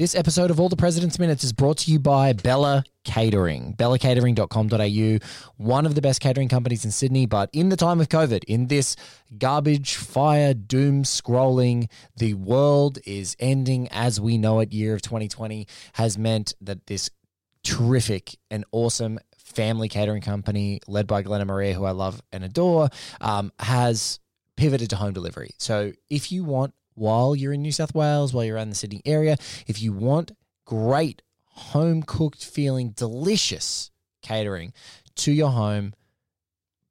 This episode of All the President's Minutes is brought to you by Bella Catering, bellacatering.com.au, one of the best catering companies in Sydney. But in the time of COVID, in this garbage, fire, doom scrolling, the world is ending as we know it. Year of 2020 has meant that this terrific and awesome family catering company led by Glenna Maria, who I love and adore, has pivoted to home delivery. So if you want, while you're in New South Wales, while you're around the Sydney area, if you want great home-cooked feeling, delicious catering to your home,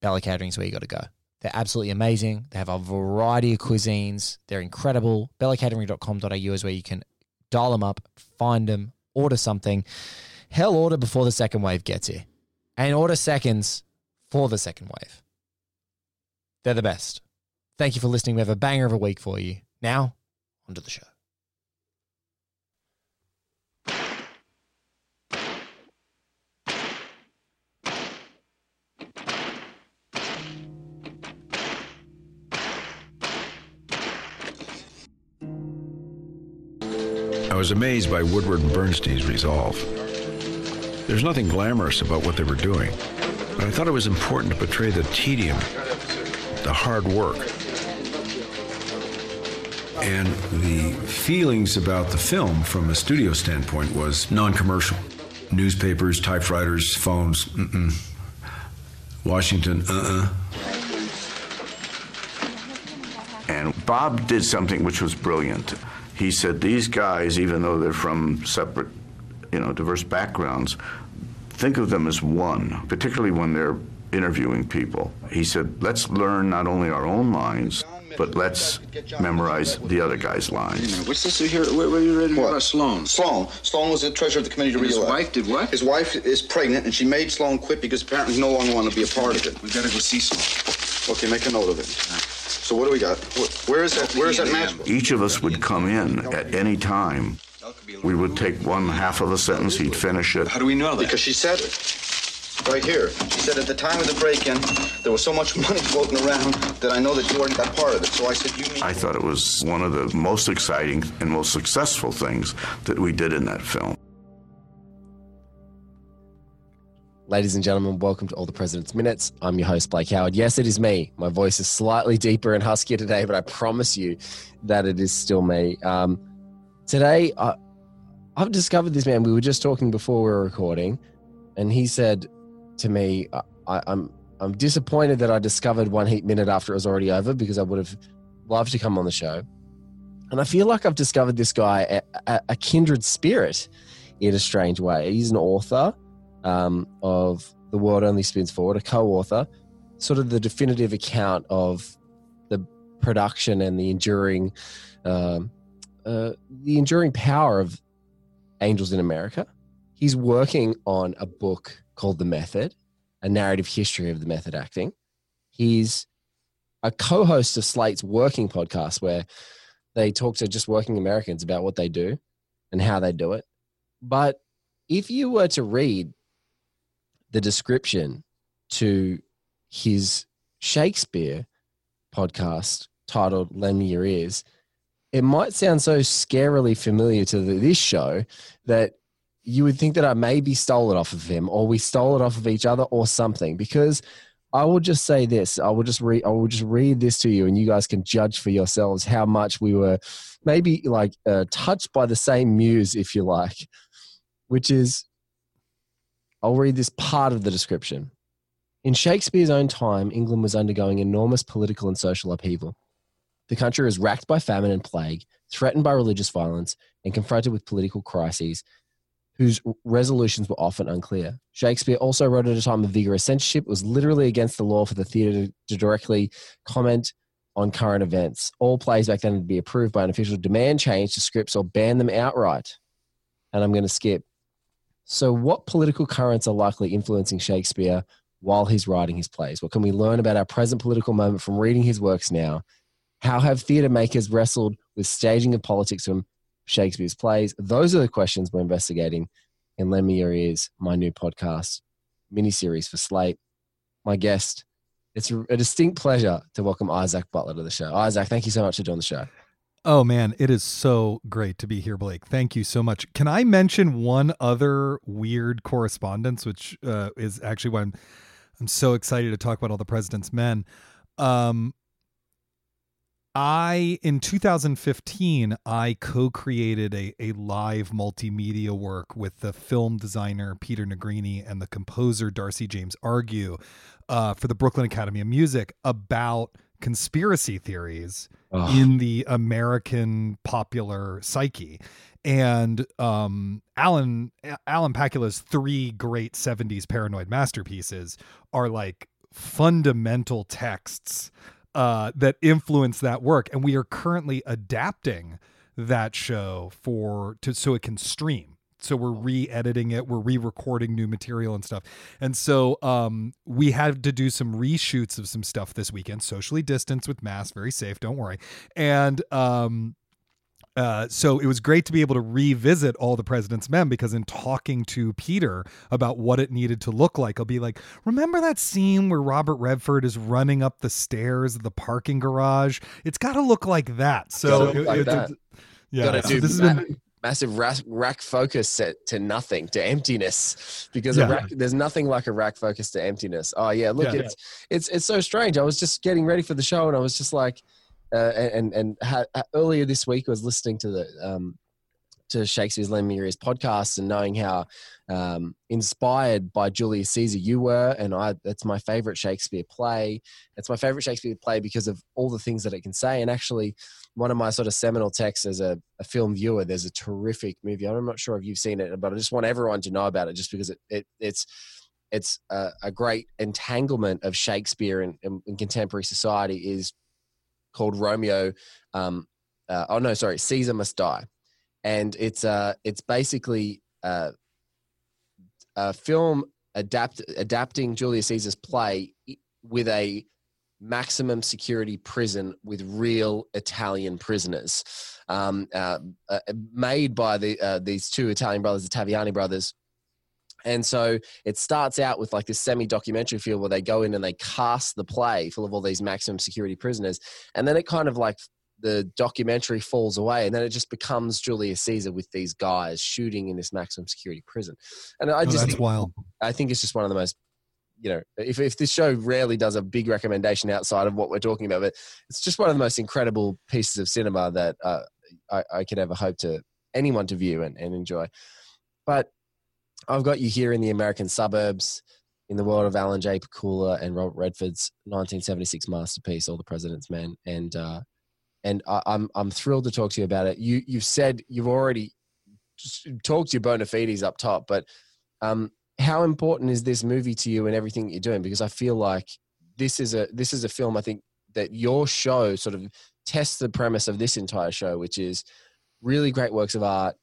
Bella Catering is where you got to go. They're absolutely amazing. They have a variety of cuisines. They're incredible. Bellacatering.com.au is where you can dial them up, find them, order something. Hell, order before the second wave gets here. And order seconds for the second wave. They're the best. Thank you for listening. We have a banger of a week for you. Now, onto the show. I was amazed by Woodward and Bernstein's resolve. There's nothing glamorous about what they were doing, but I thought it was important to portray the tedium, the hard work, and the feelings about the film from a studio standpoint was non-commercial. Newspapers, typewriters, phones, Washington, And Bob did something which was brilliant. He said, these guys, even though they're from separate, diverse backgrounds, think of them as one, particularly when they're interviewing people. He said, let's learn not only our own lines, but let's memorize the other guy's lines. What's this here? Where are you reading about Sloan? Sloan was the treasurer of the committee to reelect. His wife did what? His wife is pregnant, and she made Sloan quit because apparently no longer wanted to be a part of it. We've got to go see Sloan. Okay, make a note of it. So what do we got? Where is that matchbook? Each of us would come in at any time. We would take one half of a sentence, he'd finish it. How do we know that? Because she said it. Right here. She said, at the time of the break-in, there was so much money floating around that I know that you weren't that part of it. So I said, you mean... I thought it was one of the most exciting and most successful things that we did in that film. Ladies and gentlemen, welcome to All the President's Minutes. I'm your host, Blake Howard. Yes, it is me. My voice is slightly deeper and huskier today, but I promise you that it is still me. Today, I've discovered this man. We were just talking before we were recording, and he said... to me, I'm disappointed that I discovered One Heat Minute after it was already over, because I would have loved to come on the show. And I feel like I've discovered this guy, a kindred spirit in a strange way. He's an author of The World Only Spins Forward, a co-author, sort of the definitive account of the production and the enduring power of Angels in America. He's working on a book called The Method, a narrative history of the method acting. He's a co-host of Slate's Working podcast, where they talk to just working Americans about what they do and how they do it. But if you were to read the description to his Shakespeare podcast titled Lend Me Your Ears, it might sound so scarily familiar to this show that you would think that I maybe stole it off of him, or we stole it off of each other or something, because I will just say this. I will just read this to you, and you guys can judge for yourselves how much we were maybe touched by the same muse, if you like, which is, I'll read this part of the description. In Shakespeare's own time, England was undergoing enormous political and social upheaval. The country was racked by famine and plague, threatened by religious violence, and confronted with political crises whose resolutions were often unclear. Shakespeare also wrote at a time of vigorous censorship. It was literally against the law for the theatre to directly comment on current events. All plays back then would be approved by an official, demand change to scripts or ban them outright. And I'm going to skip. So what political currents are likely influencing Shakespeare while he's writing his plays? What can we learn about our present political moment from reading his works now? How have theatre makers wrestled with staging of politics from Shakespeare's plays? Those are the questions we're investigating in Lend Me Your Ears, my new podcast miniseries for Slate. My guest, it's a distinct pleasure to welcome Isaac Butler to the show. Isaac, thank you so much for doing the show. Oh, man, it is so great to be here, Blake. Thank you so much. Can I mention one other weird correspondence, which is actually why I'm so excited to talk about All the President's Men? In 2015, I co-created a live multimedia work with the film designer Peter Negrini and the composer Darcy James Argue for the Brooklyn Academy of Music about conspiracy theories in the American popular psyche. And Alan Pakula's three great 70s paranoid masterpieces are like fundamental texts that influence that work, and we are currently adapting that show so it can stream. So we're re-editing it, we're re-recording new material and stuff. And so we had to do some reshoots of some stuff this weekend, socially distanced with masks, very safe, don't worry. And so it was great to be able to revisit All the President's Men, because in talking to Peter about what it needed to look like, I'll be like, remember that scene where Robert Redford is running up the stairs of the parking garage? It's got to look like that. So this has been massive rack focus set to nothing, to emptiness, because there's nothing like a rack focus to emptiness. Oh yeah. Look, it's so strange. I was just getting ready for the show and I was just like, earlier this week I was listening to the to Shakespeare's Lend Me Your Ears podcast and knowing how inspired by Julius Caesar you were, and that's my favorite Shakespeare play. It's my favorite Shakespeare play because of all the things that it can say. And actually, one of my sort of seminal texts as a film viewer, there's a terrific movie. I'm not sure if you've seen it, but I just want everyone to know about it, just because it's a great entanglement of Shakespeare in contemporary society, is called Romeo. Caesar Must Die. And it's basically a film adapting Julius Caesar's play with a maximum security prison with real Italian prisoners, made by these two Italian brothers, the Taviani brothers. And so it starts out with like this semi-documentary feel where they go in and they cast the play full of all these maximum security prisoners. And then it kind of like the documentary falls away, and then it just becomes Julius Caesar with these guys shooting in this maximum security prison. And that's wild. I think it's just one of the most, if this show rarely does a big recommendation outside of what we're talking about, but it's just one of the most incredible pieces of cinema that I could ever hope to anyone to view and enjoy. But I've got you here in the American suburbs, in the world of Alan J. Pakula and Robert Redford's 1976 masterpiece, All the President's Men. And I'm thrilled to talk to you about it. You've said you've already talked to your bona fides up top, but how important is this movie to you and everything you're doing? Because I feel like this is a film, I think, that your show sort of tests the premise of this entire show, which is really great works of art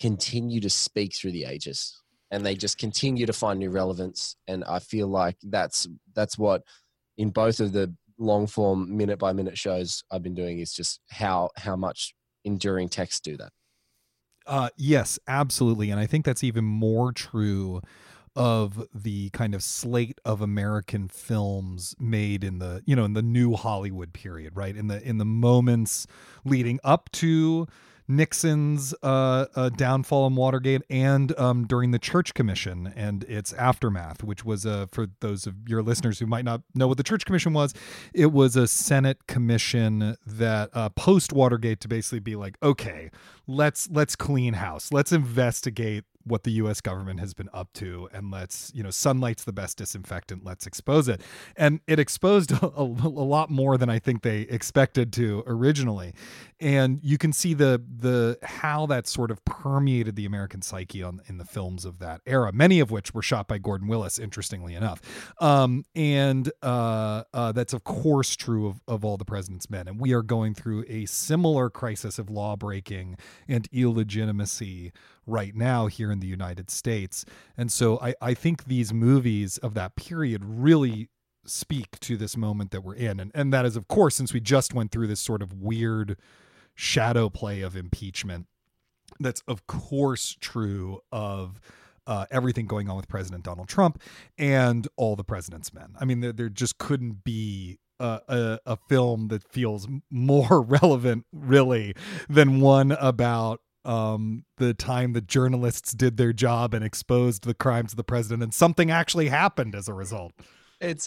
continue to speak through the ages, and they just continue to find new relevance. And I feel like that's what in both of the long form minute by minute shows I've been doing is just how much enduring texts do that. Yes, absolutely. And I think that's even more true of the kind of slate of American films made in the, in the new Hollywood period, right? In the moments leading up to Nixon's downfall in Watergate, and during the Church Commission and its aftermath, which was, for those of your listeners who might not know what the Church Commission was, it was a Senate commission that post Watergate to basically be like, okay, let's clean house. Let's investigate what the U.S. government has been up to, and let's, sunlight's the best disinfectant. Let's expose it. And it exposed a lot more than I think they expected to originally. And you can see the how that sort of permeated the American psyche in the films of that era, many of which were shot by Gordon Willis, interestingly enough. That's of course true of All the President's Men. And we are going through a similar crisis of law breaking and illegitimacy right now here in the United States. And so I think these movies of that period really speak to this moment that we're in. And that is, of course, since we just went through this sort of weird shadow play of impeachment, that's of course true of everything going on with President Donald Trump and All the President's Men. I mean, there just couldn't be a film that feels more relevant, really, than one about the time that journalists did their job and exposed the crimes of the president, and something actually happened as a result. It's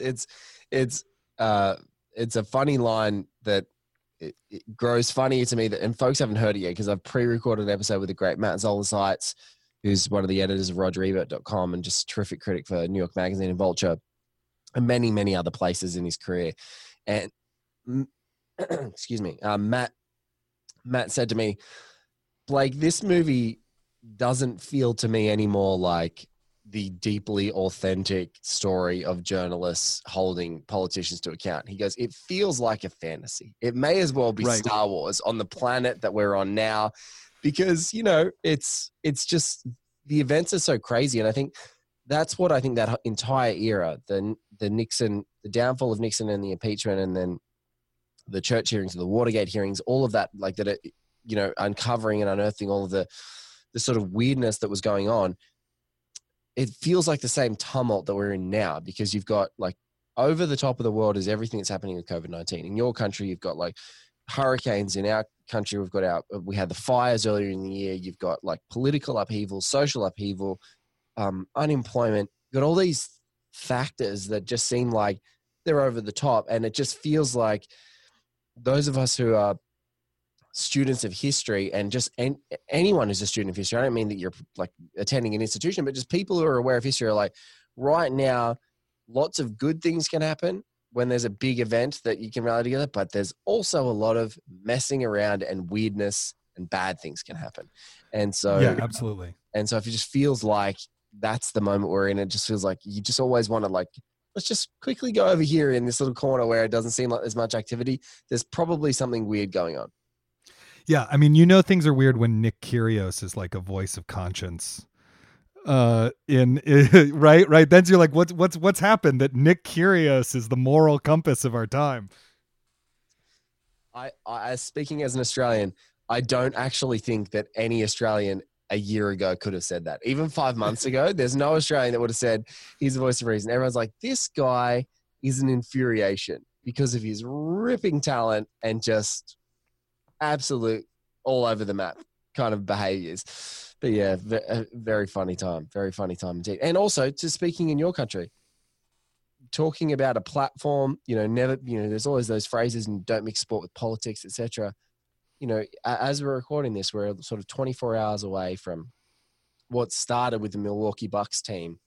a funny line that it grows funny to me, that, and folks haven't heard it yet because I've pre-recorded an episode with the great Matt Zollesites, who's one of the editors of RogerEbert.com and just a terrific critic for New York Magazine and Vulture and many, many other places in his career. And excuse me, Matt said to me, Blake, this movie doesn't feel to me anymore like the deeply authentic story of journalists holding politicians to account. He goes, it feels like a fantasy. It may as well be Star Wars on the planet that we're on now, because, you know, it's just, the events are so crazy. And I think that's what, I think that entire era, the Nixon, the downfall of Nixon and the impeachment, and then the church hearings and the Watergate hearings, all of that, like that, you know, uncovering and unearthing all of the sort of weirdness that was going on. It feels like the same tumult that we're in now, because you've got, like, over the top of the world is everything that's happening with COVID-19. In your country, you've got, like, hurricanes. In our country, we had the fires earlier in the year. You've got, like, political upheaval, social upheaval, unemployment. You've got all these factors that just seem like they're over the top. And it just feels like those of us who are students of history, and just anyone who's a student of history, I don't mean that you're like attending an institution, but just people who are aware of history are like, right now, lots of good things can happen when there's a big event that you can rally together, but there's also a lot of messing around and weirdness and bad things can happen. And so, yeah, absolutely. And so if it just feels like that's the moment we're in, it just feels like you just always want to, like, let's just quickly go over here in this little corner where it doesn't seem like there's much activity. There's probably something weird going on. Yeah, I mean, you know, things are weird when Nick Kyrgios is like a voice of conscience, right. Then you're like, what's happened that Nick Kyrgios is the moral compass of our time. I speaking as an Australian, I don't actually think that any Australian a year ago could have said that. Even 5 months ago, there's no Australian that would have said he's the voice of reason. Everyone's like, this guy is an infuriation because of his ripping talent and just absolute all over the map kind of behaviors. But yeah, very funny time indeed. And also, to speaking in your country, talking about a platform, you know, never, you know, there's always those phrases, and don't mix sport with politics, etc. You know, as we're recording this, we're sort of 24 hours away from what started with the Milwaukee Bucks team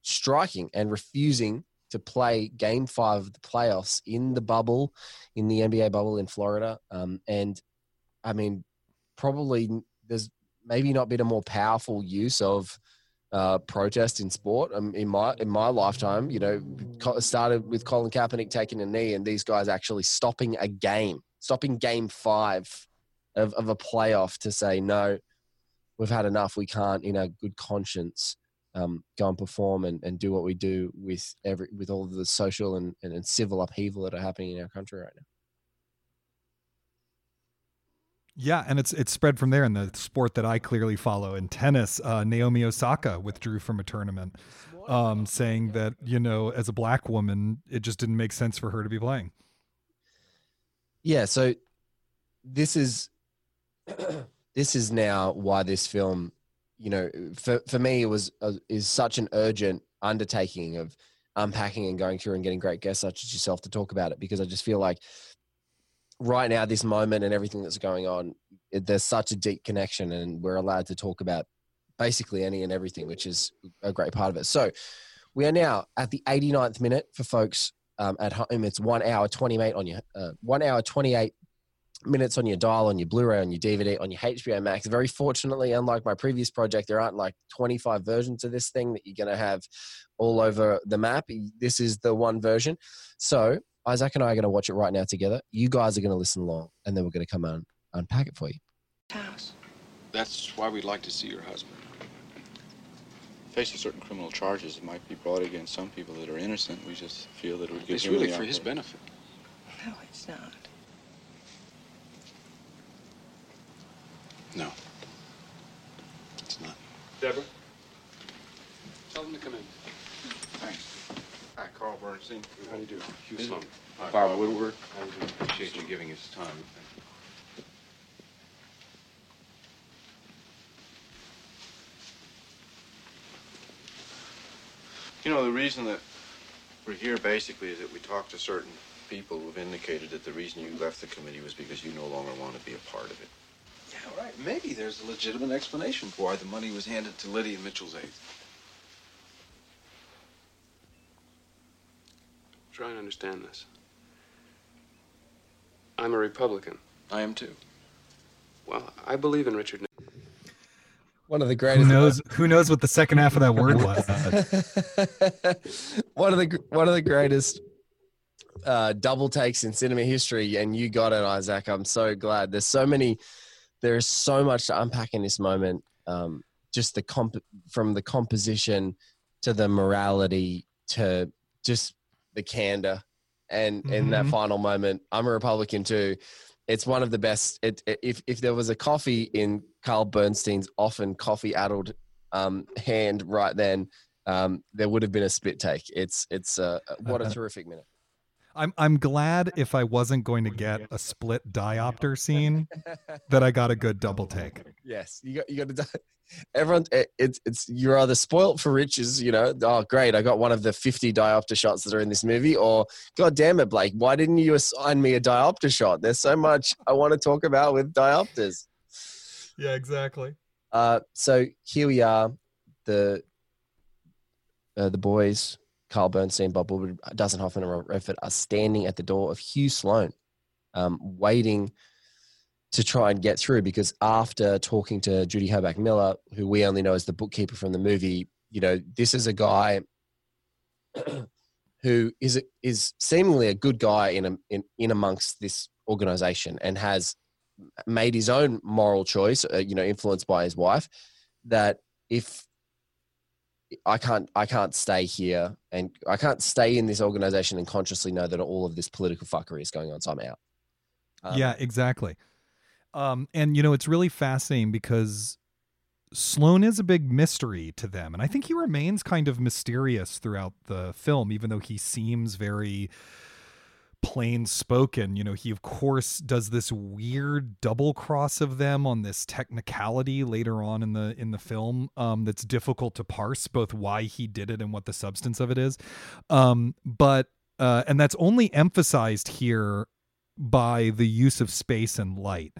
striking and refusing to play game 5 of the playoffs in the bubble, in the NBA bubble in Florida. And I mean, probably there's maybe not been a more powerful use of protest in sport in my lifetime. You know, it started with Colin Kaepernick taking a knee, and these guys actually stopping a game, stopping game 5 of a playoff to say, no, we've had enough. We can't, in our good conscience, go and perform and do what we do with all the social and civil upheaval that are happening in our country right now. Yeah, and it's spread from there. In the sport that I clearly follow, in tennis, Naomi Osaka withdrew from a tournament, saying that, you know, as a black woman, it just didn't make sense for her to be playing. Yeah, so this is this is now why this film, you know, for me, it is such an urgent undertaking of unpacking and going through and getting great guests such as yourself to talk about it, because I just feel like right now, this moment and everything that's going on, there's such a deep connection, and we're allowed to talk about basically any and everything, which is a great part of it. So we are now at the 89th minute for folks at home. It's 1 hour 28 minutes on your dial, on your Blu-ray, on your DVD, on your HBO Max. Very fortunately, unlike my previous project, there aren't like 25 versions of this thing that you're going to have all over the map. This is the one version. So Isaac and I are going to watch it right now together. You guys are going to listen along, and then we're going to come out and unpack it for you. House. That's why we'd like to see your husband. Facing certain criminal charges that might be brought against some people that are innocent, we just feel that it would give him the opportunity. It's really for his benefit. No, it's not. No, it's not. Deborah, tell them to come in. Thanks. Hi, Carl Bernstein. How do you do? Hugh Sloan. Hi, Bob Woodward. How do you do? Appreciate you giving us time. You know, the reason that we're here basically is that we talked to certain people who've indicated that the reason you left the committee was because you no longer want to be a part of it. Yeah, right. Maybe there's a legitimate explanation for why the money was handed to Lydia Mitchell's aides. I'm trying to understand this. I'm a Republican. I am too. Well, I believe in Richard Nixon. One of the greatest. Who knows what the second half of that word was? One of the greatest double takes in cinema history, and you got it, Isaac. I'm so glad. There is so much to unpack in this moment. Just from the composition to the morality to just the candor, and in that final moment, I'm a Republican too. It's one of the best. If there was a coffee in Carl Bernstein's often coffee-addled hand right then, there would have been a spit take. It's what a terrific minute. I'm glad if I wasn't going to get a split diopter scene that I got a good double take. Yes, you got to. Everyone, it's you're either spoilt for riches, you know. Oh, great! I got one of the 50 diopter shots that are in this movie. Or, God damn it, Blake! Why didn't you assign me a diopter shot? There's so much I want to talk about with diopters. Yeah, exactly. So here we are, the boys, Carl Bernstein, Bob Woodward, Dustin Hoffman, and Robert Redford are standing at the door of Hugh Sloan, waiting to try and get through, because after talking to Judy Herback Miller, who we only know as the bookkeeper from the movie, you know, this is a guy who is seemingly a good guy in amongst this organization, and has made his own moral choice, you know, influenced by his wife, that if I can't stay here, and I can't stay in this organization and consciously know that all of this political fuckery is going on, so I'm out. Yeah, exactly. And, you know, it's really fascinating because Sloan is a big mystery to them. And I think he remains kind of mysterious throughout the film, even though he seems very plain spoken. You know, he, of course, does this weird double cross of them on this technicality later on in the film that's difficult to parse, both why he did it and what the substance of it is. And that's only emphasized here by the use of space and light,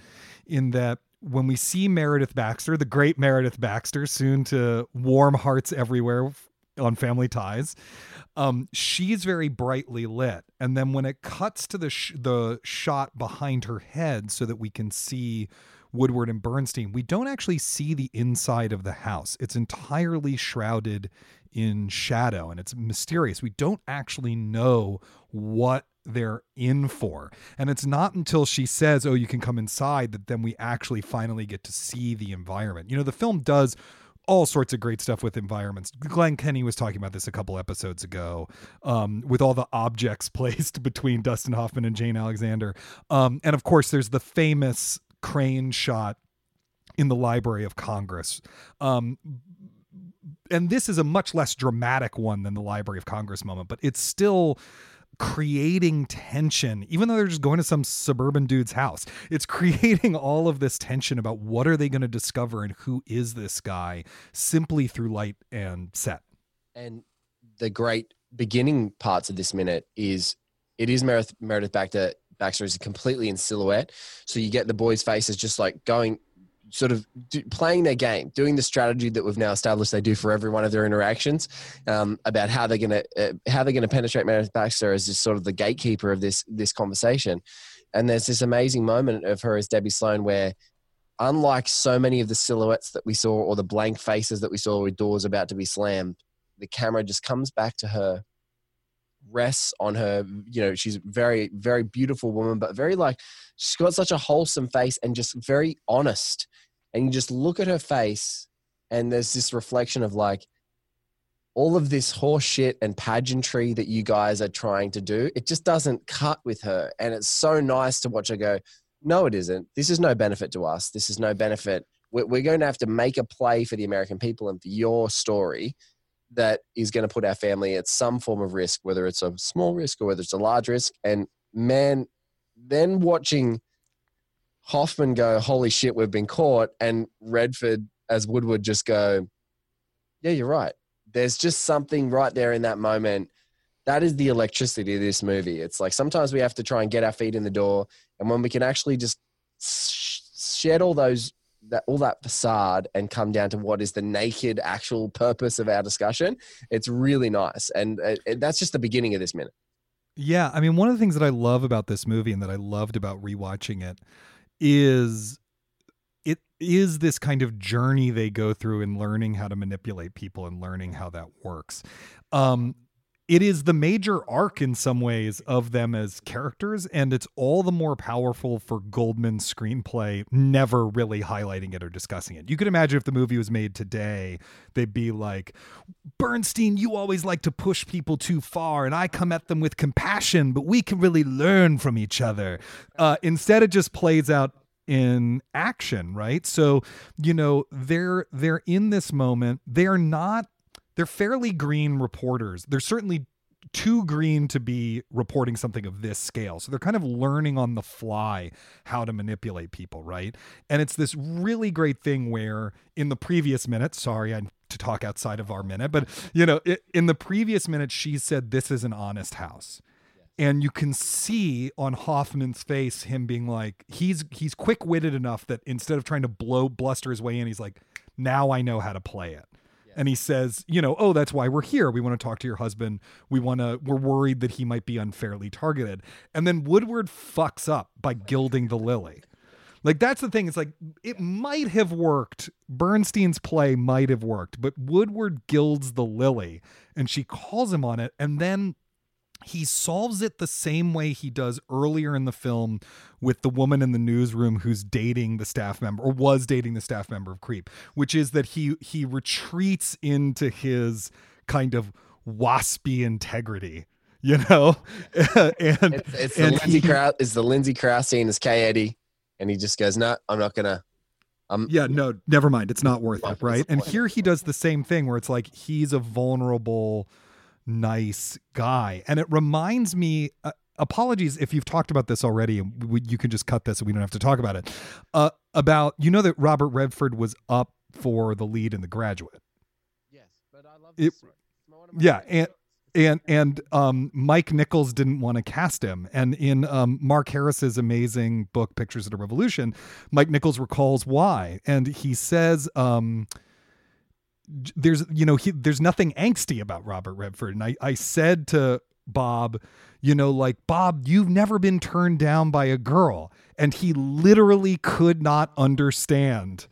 in that when we see Meredith Baxter, the great Meredith Baxter, soon to warm hearts everywhere on Family Ties, she's very brightly lit. And then when it cuts to the shot behind her head so that we can see Woodward and Bernstein, we don't actually see the inside of the house. It's entirely shrouded in shadow, and it's mysterious. We don't actually know what they're in for. And it's not until she says, "Oh, you can come inside," that then we actually finally get to see the environment. You know, the film does all sorts of great stuff with environments. Glenn Kenny was talking about this a couple episodes ago, with all the objects placed between Dustin Hoffman and Jane Alexander. And of course, there's the famous crane shot in the Library of Congress. And this is a much less dramatic one than the Library of Congress moment, but it's still creating tension. Even though they're just going to some suburban dude's house, it's creating all of this tension about what are they going to discover and who is this guy, simply through light and set. And the great beginning parts of this minute is Meredith Baxter is completely in silhouette. So you get the boys' faces just like going, sort of playing their game, doing the strategy that we've now established they do for every one of their interactions, about how they're going to penetrate Meredith Baxter as just sort of the gatekeeper of this conversation. And there's this amazing moment of her as Debbie Sloan where, unlike so many of the silhouettes that we saw or the blank faces that we saw with doors about to be slammed, the camera just comes back to her, rests on her. You know, she's a very, very beautiful woman, but very like, she's got such a wholesome face and just very honest. And you just look at her face and there's this reflection of like, all of this horse shit and pageantry that you guys are trying to do, it just doesn't cut with her. And it's so nice to watch her go, no, it isn't. This is no benefit to us. This is no benefit. We're going to have to make a play for the American people and for your story. that is going to put our family at some form of risk, whether it's a small risk or whether it's a large risk. And man, then watching Hoffman go, holy shit, we've been caught. And Redford as Woodward just go, yeah, you're right. There's just something right there in that moment. That is the electricity of this movie. It's like sometimes we have to try and get our feet in the door. And when we can actually just shed all those, that all that facade and come down to what is the naked actual purpose of our discussion, it's really nice. And that's just the beginning of this minute. Yeah. I mean, one of the things that I love about this movie and that I loved about rewatching it is this kind of journey they go through in learning how to manipulate people and learning how that works. It is the major arc in some ways of them as characters, and it's all the more powerful for Goldman's screenplay never really highlighting it or discussing it. You could imagine if the movie was made today, they'd be like, Bernstein, you always like to push people too far, and I come at them with compassion, but we can really learn from each other. Instead, it just plays out in action, right? So, you know, they're in this moment. They're fairly green reporters. They're certainly too green to be reporting something of this scale. So they're kind of learning on the fly how to manipulate people, right? And it's this really great thing where in the previous minute, sorry, I to talk outside of our minute, but you know, in the previous minute, she said, this is an honest house. And you can see on Hoffman's face, him being like, he's quick-witted enough that instead of trying to bluster his way in, he's like, now I know how to play it. And he says, you know, oh, that's why we're here. We want to talk to your husband. We're worried that he might be unfairly targeted. And then Woodward fucks up by gilding the lily. Like, that's the thing. It's like, it might have worked. Bernstein's play might have worked, but Woodward gilds the lily and she calls him on it. And then he solves it the same way he does earlier in the film with the woman in the newsroom who's dating the staff member or was dating the staff member of Creep, which is that he retreats into his kind of waspy integrity, you know? And the Lindsay Crow scene is K. Eddie. And he just goes, no, I'm not going to. Never mind. It's not worth it. Right. And here he does the same thing where it's like, he's a vulnerable, nice guy. And it reminds me, apologies if you've talked about this already, you can just cut this and we don't have to talk about it, about, you know, that Robert Redford was up for the lead in The Graduate. Yes, but I love this story. Yeah. And Mike Nichols didn't want to cast him. And in Mark Harris's amazing book, Pictures of the Revolution, Mike Nichols recalls why. And he says, there's nothing angsty about Robert Redford. And I said to Bob, you know, like, Bob, you've never been turned down by a girl. And he literally could not understand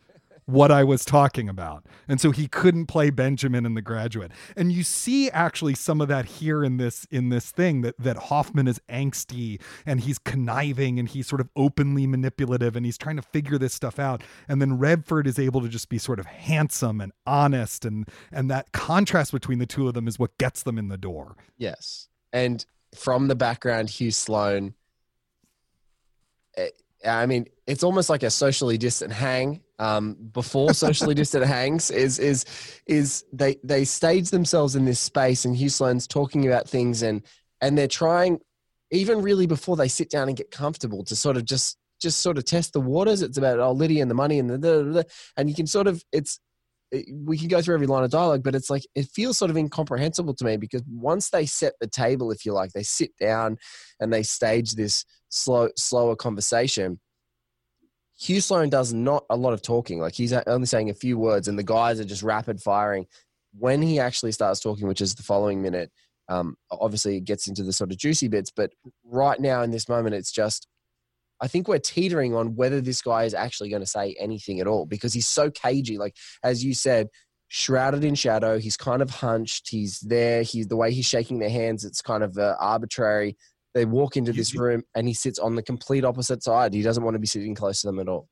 what I was talking about. And so he couldn't play Benjamin in The Graduate. And you see actually some of that here in this thing that Hoffman is angsty and he's conniving and he's sort of openly manipulative and he's trying to figure this stuff out. And then Redford is able to just be sort of handsome and honest. And that contrast between the two of them is what gets them in the door. Yes. And from the background, Hugh Sloan, I mean, it's almost like a socially distant hang. Before socially distant hangs is they stage themselves in this space, and Hugh Sloan's talking about things and they're trying, even really before they sit down and get comfortable, to sort of just sort of test the waters. It's about, oh, Lydia and the money and the da, da, da. And you can sort of, we can go through every line of dialogue, but it's like, it feels sort of incomprehensible to me, because once they set the table, if you like, they sit down and they stage this slower conversation. Hugh Sloan does not a lot of talking. Like, he's only saying a few words and the guys are just rapid firing. When he actually starts talking, which is the following minute, obviously it gets into the sort of juicy bits, but right now in this moment, it's just, I think we're teetering on whether this guy is actually going to say anything at all, because he's so cagey. Like, as you said, shrouded in shadow, he's kind of hunched. He's there. The way he's shaking their hands, it's kind of arbitrary. They walk into this room and he sits on the complete opposite side. He doesn't want to be sitting close to them at all.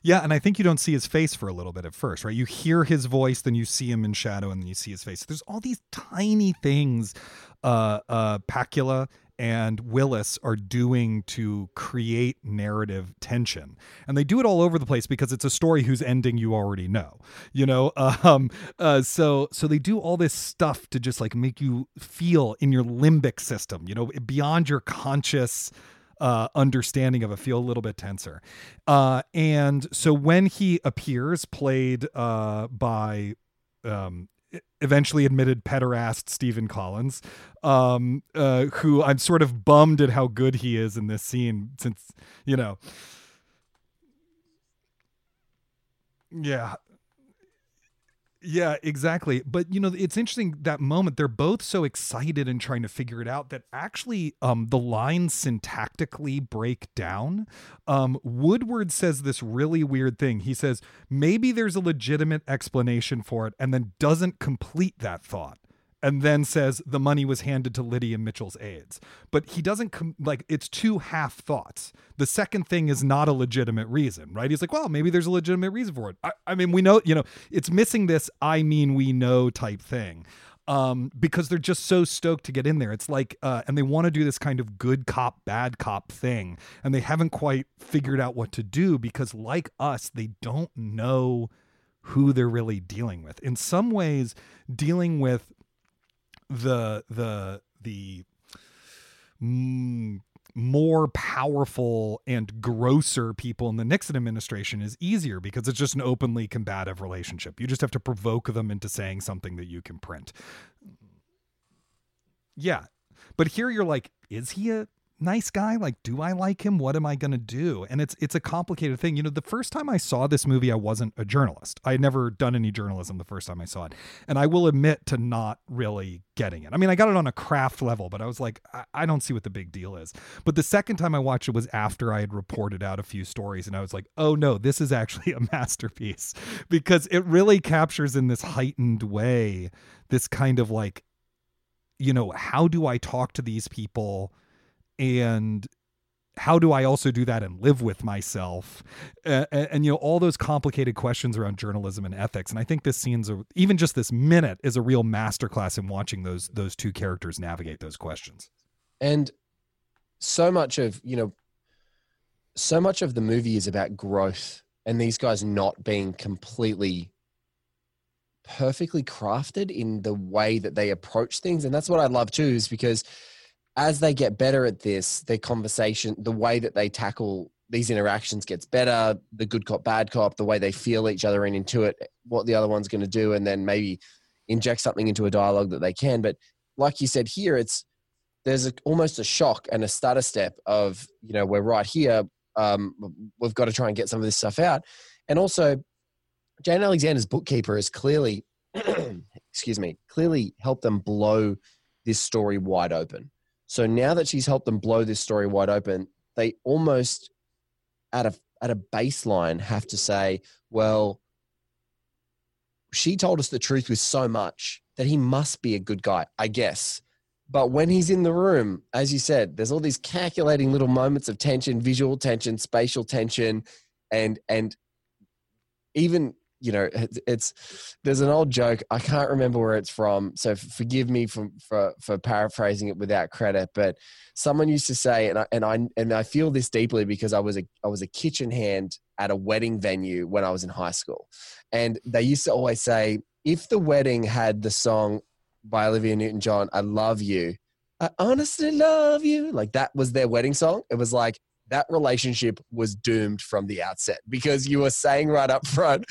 Yeah. And I think you don't see his face for a little bit at first, right? You hear his voice, then you see him in shadow, and then you see his face. There's all these tiny things, Pakula and Willis are doing to create narrative tension. And they do it all over the place because it's a story whose ending you already know, you know? So they do all this stuff to just like make you feel in your limbic system, you know, beyond your conscious understanding of it, feel a little bit tenser. And so when he appears, played by eventually admitted pederast Stephen Collins, who I'm sort of bummed at how good he is in this scene, since, you know, yeah, exactly. But, you know, it's interesting, that moment, they're both so excited and trying to figure it out that actually the lines syntactically break down. Woodward says this really weird thing. He says, maybe there's a legitimate explanation for it, and then doesn't complete that thought. And then says the money was handed to Lydia Mitchell's aides. But he doesn't it's two half thoughts. The second thing is not a legitimate reason, right? He's like, well, maybe there's a legitimate reason for it. I mean, we know, you know, it's missing this, I mean, we know type thing. Because they're just so stoked to get in there. It's like, and they want to do this kind of good cop, bad cop thing. And they haven't quite figured out what to do because, like us, they don't know who they're really dealing with. In some ways, dealing with the more powerful and grosser people in the Nixon administration is easier because it's just an openly combative relationship. You just have to provoke them into saying something that you can print. Yeah. But here you're like, is he a nice guy? Like, do I like him? What am I going to do? And it's a complicated thing. You know, the first time I saw this movie, I wasn't a journalist. I had never done any journalism the first time I saw it. And I will admit to not really getting it. I mean, I got it on a craft level, but I was like, I don't see what the big deal is. But the second time I watched it was after I had reported out a few stories, and I was like, oh no, this is actually a masterpiece, because it really captures in this heightened way, this kind of like, you know, how do I talk to these people? And how do I also do that and live with myself? And, you know, all those complicated questions around journalism and ethics. And I think this scene's even just this minute is a real masterclass in watching those two characters navigate those questions. And so much of the movie is about growth and these guys not being completely perfectly crafted in the way that they approach things. And that's what I love too, is because as they get better at this, their conversation, the way that they tackle these interactions gets better, the good cop, bad cop, the way they feel each other and intuit what the other one's going to do, and then maybe inject something into a dialogue that they can. But like you said here, there's almost a shock and a stutter step of, you know, we're right here. We've got to try and get some of this stuff out. And also Jane Alexander's bookkeeper is clearly, clearly helped them blow this story wide open. So now that she's helped them blow this story wide open, they almost at a baseline have to say, well, she told us the truth with so much that he must be a good guy, I guess. But when he's in the room, as you said, there's all these calculating little moments of tension, visual tension, spatial tension, and even, you know, there's an old joke. I can't remember where it's from, so forgive me for paraphrasing it without credit. But someone used to say, and I feel this deeply because I was a kitchen hand at a wedding venue when I was in high school, and they used to always say, if the wedding had the song by Olivia Newton-John, "I Love You," I honestly love you, like that was their wedding song. It was like, that relationship was doomed from the outset, because you were saying right up front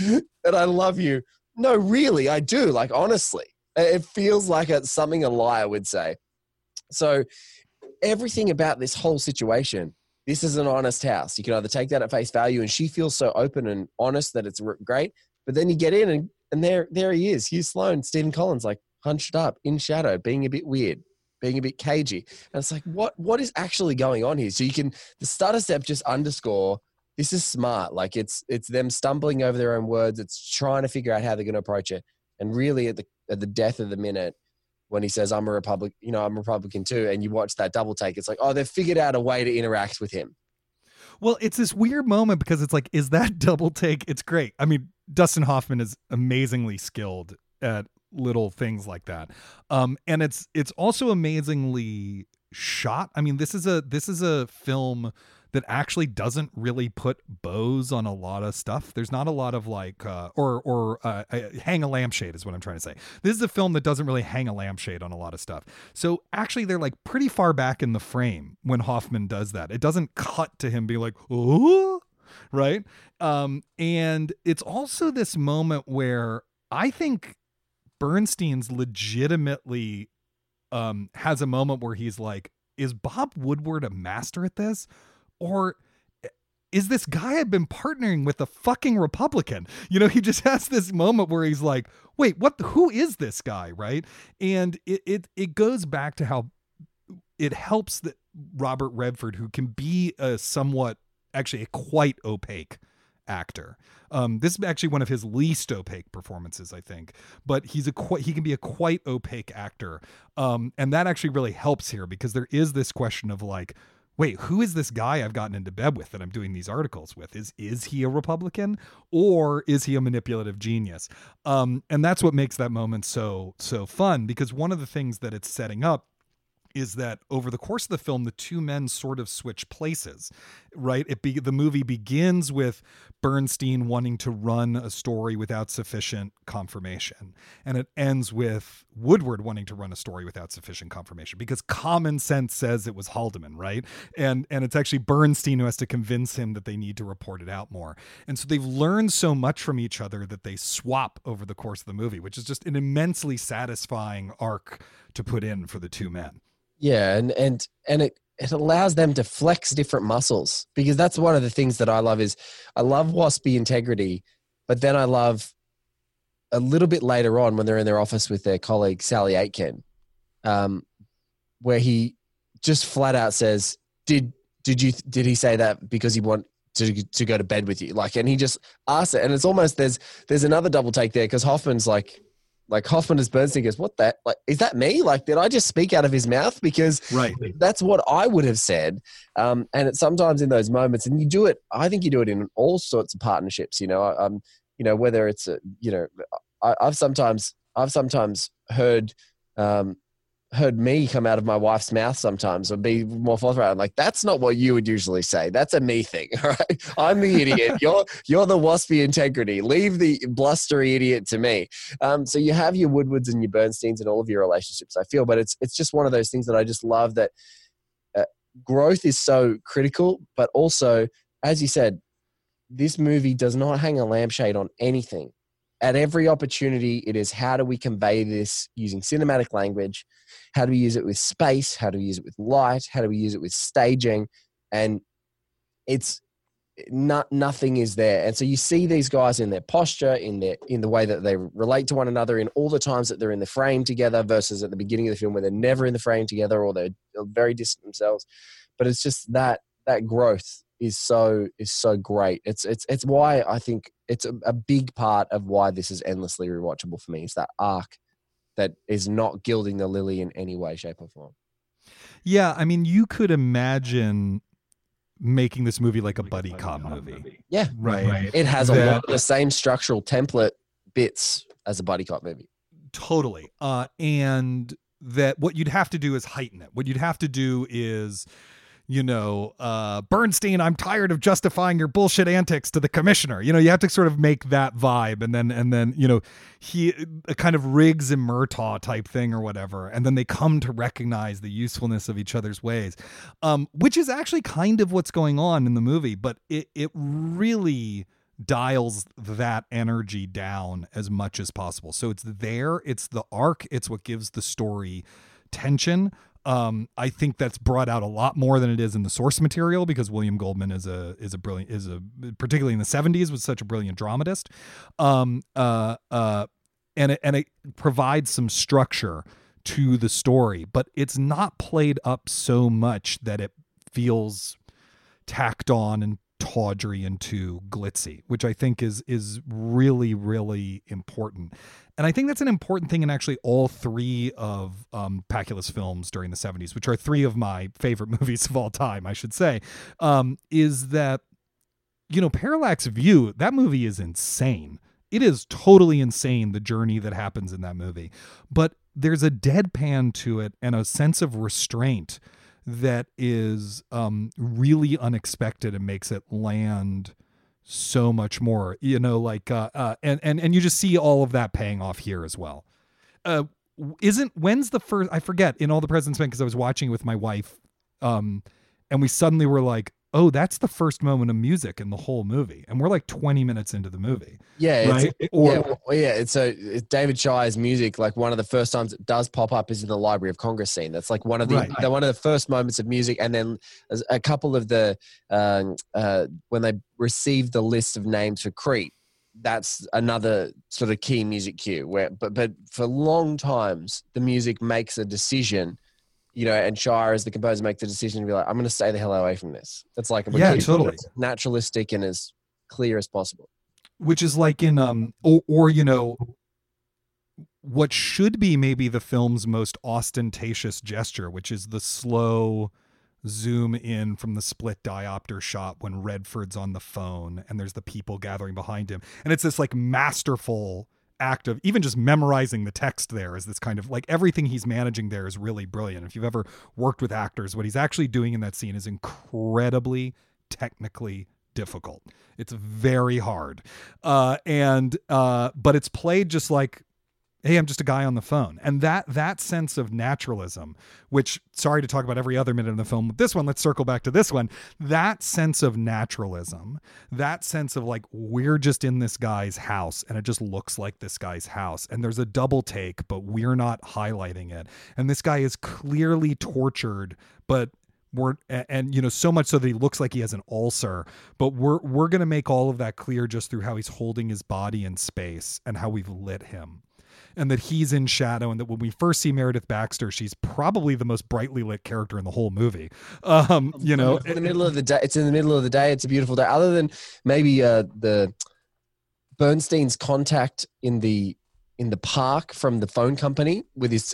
that I love you. No, really, I do. Like, honestly, it feels like something a liar would say. So everything about this whole situation, this is an honest house. You can either take that at face value, and she feels so open and honest that it's great. But then you get in and there he is, Hugh Sloan, Stephen Collins, like hunched up in shadow, being a bit weird, being a bit cagey. And it's like, what is actually going on here? So the stutter step just underscore, this is smart. Like it's them stumbling over their own words. It's trying to figure out how they're going to approach it. And really at the death of the minute, when he says, I'm a Republican too. And you watch that double take. It's like, oh, they've figured out a way to interact with him. Well, it's this weird moment because it's like, is that double take? It's great. I mean, Dustin Hoffman is amazingly skilled at little things like that. And it's also amazingly shot. I mean, this is a film that actually doesn't really put bows on a lot of stuff. There's not a lot of like, or hang a lampshade is what I'm trying to say. This is a film that doesn't really hang a lampshade on a lot of stuff. So actually they're like pretty far back in the frame when Hoffman does that. It doesn't cut to him being like, ooh, right. And it's also this moment where I think Bernstein's legitimately has a moment where he's like, is Bob Woodward a master at this? Or is this guy I've been partnering with a fucking Republican? You know, he just has this moment where he's like, wait, who is this guy? Right. And it goes back to how it helps that Robert Redford, who can be a quite opaque actor. This is actually one of his least opaque performances, I think, but he can be a quite opaque actor. And that actually really helps here because there is this question of like, wait, who is this guy I've gotten into bed with that I'm doing these articles with? Is he a Republican or is he a manipulative genius? And that's what makes that moment so fun, because one of the things that it's setting up is that over the course of the film, the two men sort of switch places, right? The movie begins with Bernstein wanting to run a story without sufficient confirmation. And it ends with Woodward wanting to run a story without sufficient confirmation, because common sense says it was Haldeman, right? And it's actually Bernstein who has to convince him that they need to report it out more. And so they've learned so much from each other that they swap over the course of the movie, which is just an immensely satisfying arc to put in for the two men. Yeah, and it allows them to flex different muscles, because that's one of the things that I love is I love waspy integrity, but then I love a little bit later on when they're in their office with their colleague Sally Aitken, where he just flat out says, "Did he say that because he wanted to go to bed with you?" Like, and he just asks it, and it's almost there's another double take there because Hoffman's like. Like Hoffman as Bernstein goes, what that? Like, is that me? Like, did I just speak out of his mouth? Because That's what I would have said. And it's sometimes in those moments, and I think you do it in all sorts of partnerships, you know, whether it's, I've sometimes heard me come out of my wife's mouth sometimes or be more forthright. I'm like, that's not what you would usually say. That's a me thing. All right. I'm the idiot. You're the waspy integrity. Leave the blustery idiot to me. So you have your Woodwards and your Bernsteins in all of your relationships, I feel, but it's just one of those things that I just love that growth is so critical, but also, as you said, this movie does not hang a lampshade on anything. At every opportunity, it is how do we convey this using cinematic language? How do we use it with space? How do we use it with light? How do we use it with staging? And it's nothing is there. And so you see these guys in their posture, in the way that they relate to one another, in all the times that they're in the frame together versus at the beginning of the film where they're never in the frame together or they're very distant themselves. But it's just that growth is so great. It's why I think it's a big part of why this is endlessly rewatchable for me. It's that arc that is not gilding the lily in any way, shape or form. Yeah. I mean, you could imagine making this movie like a buddy cop movie. Yeah. Right. It has a lot of the same structural template bits as a buddy cop movie. Totally. And that what you'd have to do is heighten it. What you'd have to do is, Bernstein, I'm tired of justifying your bullshit antics to the commissioner. You have to sort of make that vibe. And then, he a kind of Riggs and Murtaugh type thing or whatever. And then they come to recognize the usefulness of each other's ways, which is actually kind of what's going on in the movie. But it really dials that energy down as much as possible. So it's there. It's the arc. It's what gives the story tension. I think that's brought out a lot more than it is in the source material, because William Goldman is a brilliant, particularly in the 70s, was such a brilliant dramatist. And it provides some structure to the story, but it's not played up so much that it feels tacked on and tawdry and too glitzy, which I think is really, really important. And I think that's an important thing in actually all three of Pakula's films during the 70s, which are three of my favorite movies of all time, I should say, is that, Parallax View, that movie is insane. It is totally insane, the journey that happens in that movie. But there's a deadpan to it and a sense of restraint that is really unexpected and makes it land so much more, you know, like, and you just see all of that paying off here as well. When's the first, I forget, in All the President's Men, because I was watching it with my wife, and we suddenly were like, oh, that's the first moment of music in the whole movie. And we're like 20 minutes into the movie. Yeah. Right? It's David Shire's music. Like, one of the first times it does pop up is in the Library of Congress scene. That's like one of the first moments of music. And then a couple of the, when they received the list of names for Crete, that's another sort of key music cue where, but for long times the music makes a decision, you know, and Shire as the composer makes the decision to be like, I'm going to stay the hell away from this. That's like, it's naturalistic and as clear as possible. Which is like in, you know, what should be maybe the film's most ostentatious gesture, which is the slow zoom in from the split diopter shot when Redford's on the phone and there's the people gathering behind him. And it's this like masterful act of even just memorizing the text. There is this kind of like, everything he's managing there is really brilliant. If you've ever worked with actors, what he's actually doing in that scene is incredibly technically difficult. It's very hard. But it's played just like, hey, I'm just a guy on the phone. And that sense of naturalism, which, sorry to talk about every other minute in the film, but this one, let's circle back to this one. That sense of naturalism, that sense of like, we're just in this guy's house and it just looks like this guy's house. And there's a double take, but we're not highlighting it. And this guy is clearly tortured, but you know, so much so that he looks like he has an ulcer, but we're going to make all of that clear just through how he's holding his body in space and how we've lit him. And that he's in shadow, and that when we first see Meredith Baxter, she's probably the most brightly lit character in the whole movie. You know, in the middle of the day, it's in the middle of the day. It's a beautiful day. Other than maybe the Bernstein's contact in the park from the phone company with his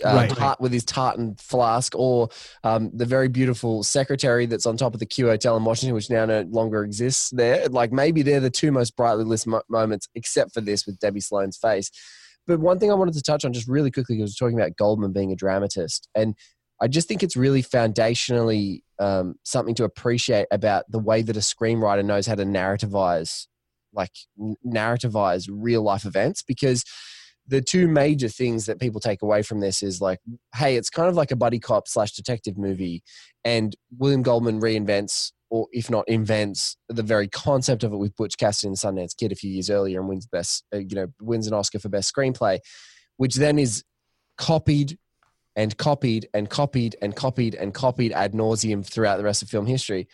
with his tartan flask, or the very beautiful secretary that's on top of the Q Hotel in Washington, which now no longer exists there. Like, maybe they're the two most brightly lit moments, except for this with Debbie Sloan's face. But one thing I wanted to touch on just really quickly, because I was talking about Goldman being a dramatist. And I just think it's really foundationally something to appreciate about the way that a screenwriter knows how to narrativize real life events. Because the two major things that people take away from this is like, hey, it's kind of like a buddy cop / detective movie. And William Goldman reinvents, or if not invents, the very concept of it with Butch Cassidy and the Sundance Kid a few years earlier, and wins an Oscar for best screenplay, which then is copied and copied and copied and copied and copied ad nauseum throughout the rest of film history.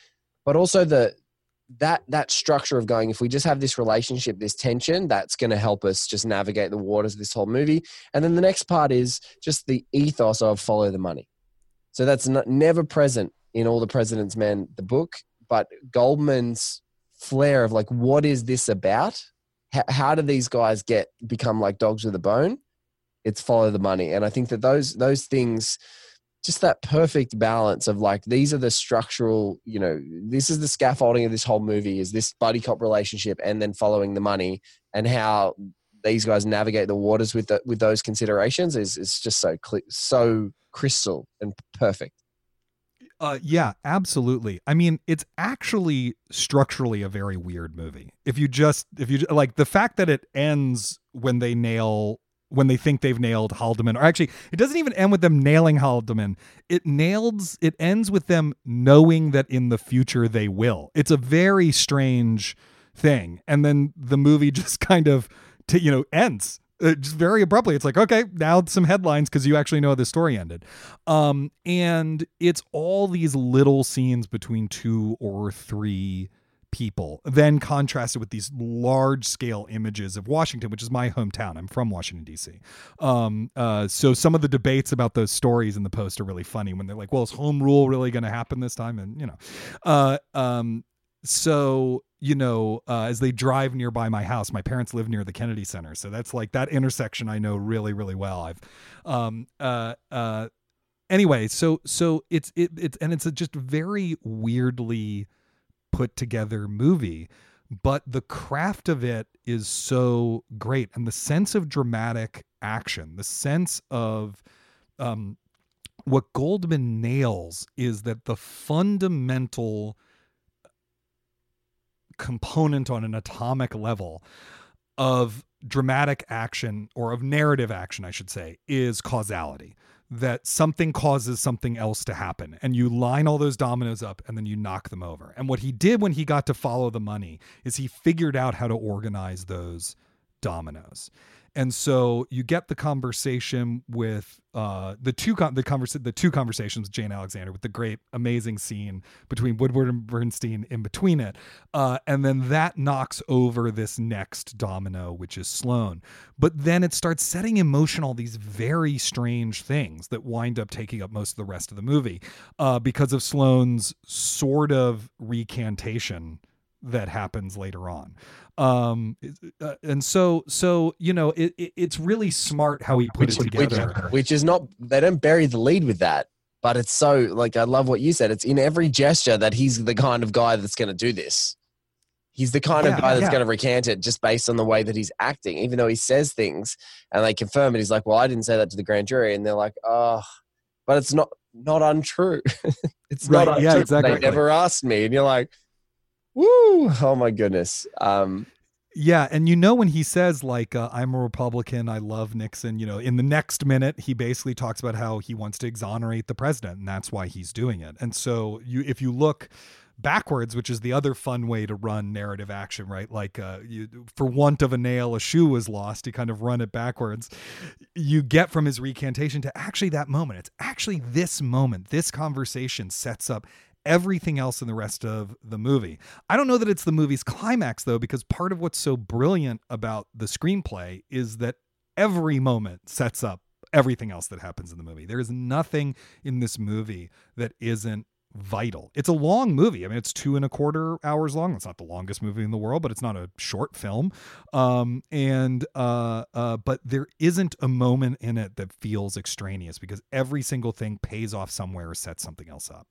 But also that structure of going, if we just have this relationship, this tension, that's going to help us just navigate the waters of this whole movie. And then the next part is just the ethos of follow the money. So that's never present in All the President's Men, the book, but Goldman's flair of like, what is this about? How do these guys become like dogs with a bone? It's follow the money. And I think that those things, just that perfect balance of like, these are the structural, you know, this is the scaffolding of this whole movie, is this buddy cop relationship and then following the money, and how these guys navigate the waters with those considerations is just so crystal and perfect. Yeah, absolutely. I mean, it's actually structurally a very weird movie. If you like the fact that it ends when they think they've nailed Haldeman, or actually it doesn't even end with them nailing Haldeman. It ends with them knowing that in the future they will. It's a very strange thing. And then the movie just kind of, you know, ends. Just very abruptly. It's like, okay, now some headlines, because you actually know how the story ended. And it's all these little scenes between two or three people, then contrasted with these large scale images of Washington, which is my hometown. I'm from Washington, DC. So some of the debates about those stories in the Post are really funny when they're like, well, is home rule really going to happen this time? And, you know, so, you know, as they drive nearby my house, my parents live near the Kennedy Center. So that's like that intersection I know really, really well. Anyway, so it's just very weirdly put together movie, but the craft of it is so great. And the sense of dramatic action, the sense of, what Goldman nails is that the fundamental component on an atomic level of dramatic action, or of narrative action, I should say, is causality. That something causes something else to happen, and you line all those dominoes up and then you knock them over. And what he did when he got to Follow the Money is he figured out how to organize those dominoes. And so you get the conversation with the two conversations with Jane Alexander, with the great, amazing scene between Woodward and Bernstein in between it. And then that knocks over this next domino, which is Sloan. But then it starts setting in motion all these very strange things that wind up taking up most of the rest of the movie because of Sloan's sort of recantation that happens later on. It's really smart how he puts it together. Which is not, they don't bury the lead with that, but it's so, like, I love what you said. It's in every gesture that he's the kind of guy that's going to do this. He's the kind of guy that's going to recant it just based on the way that he's acting, even though he says things and they confirm it. He's like, well, I didn't say that to the grand jury. And they're like, oh, but it's not untrue. It's right, not untrue. Yeah, exactly. They never asked me. And you're like, woo! Oh my goodness. Yeah. And when he says like, I'm a Republican, I love Nixon, in the next minute, he basically talks about how he wants to exonerate the president, and that's why he's doing it. And so if you look backwards, which is the other fun way to run narrative action, right? Like for want of a nail, a shoe was lost. You kind of run it backwards. You get from his recantation to actually that moment. It's actually this moment, this conversation sets up everything else in the rest of the movie. I don't know that it's the movie's climax, though, because part of what's so brilliant about the screenplay is that every moment sets up everything else that happens in the movie. There is nothing in this movie that isn't vital. It's a long movie. I mean, it's 2.25 hours long. It's not the longest movie in the world, but it's not a short film. But there isn't a moment in it that feels extraneous, because every single thing pays off somewhere or sets something else up.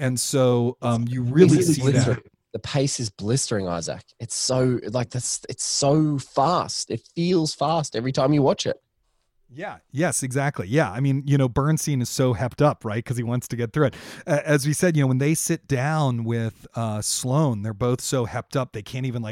And so you really see that. The pace is blistering, Isaac. It's so it's so fast. It feels fast every time you watch it. Yeah. Yes, exactly. Yeah. I mean, Bernstein is so hepped up, right? Because he wants to get through it. As we said, when they sit down with Sloan, they're both so hepped up they can't even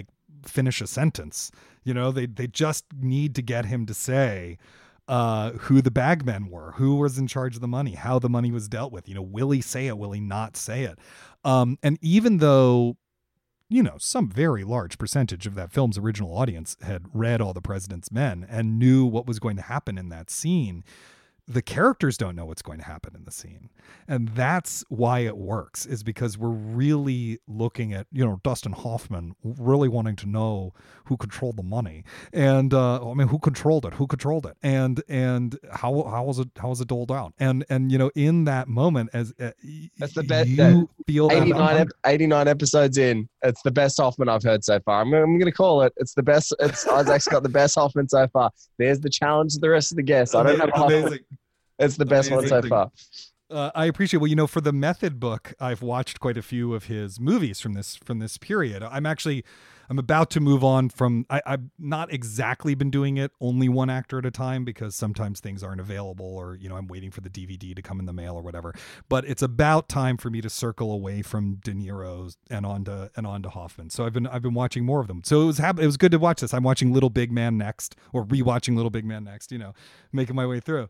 finish a sentence. They just need to get him to say who the bagmen were, who was in charge of the money, how the money was dealt with. Will he say it? Will he not say it? And even though some very large percentage of that film's original audience had read All the President's Men and knew what was going to happen in that scene, the characters don't know what's going to happen in the scene. And that's why it works, is because we're really looking at, Dustin Hoffman really wanting to know who controlled the money and, who controlled it? And how was it doled out? And, in that moment, as that's the best, you feel 89 episodes in, it's the best Hoffman I've heard so far. I'm going to call it. It's the best. Isaac's got the best Hoffman so far. There's the challenge to the rest of the guests. I don't have Hoffman. It's the best one so far. I appreciate. Well, for the Method book, I've watched quite a few of his movies from this period. I'm about to move on from. I've not exactly been doing it only one actor at a time, because sometimes things aren't available, or I'm waiting for the DVD to come in the mail or whatever. But it's about time for me to circle away from De Niro and onto Hoffman. So I've been watching more of them. So it was good to watch this. I'm watching Little Big Man next, or rewatching Little Big Man next. Making my way through.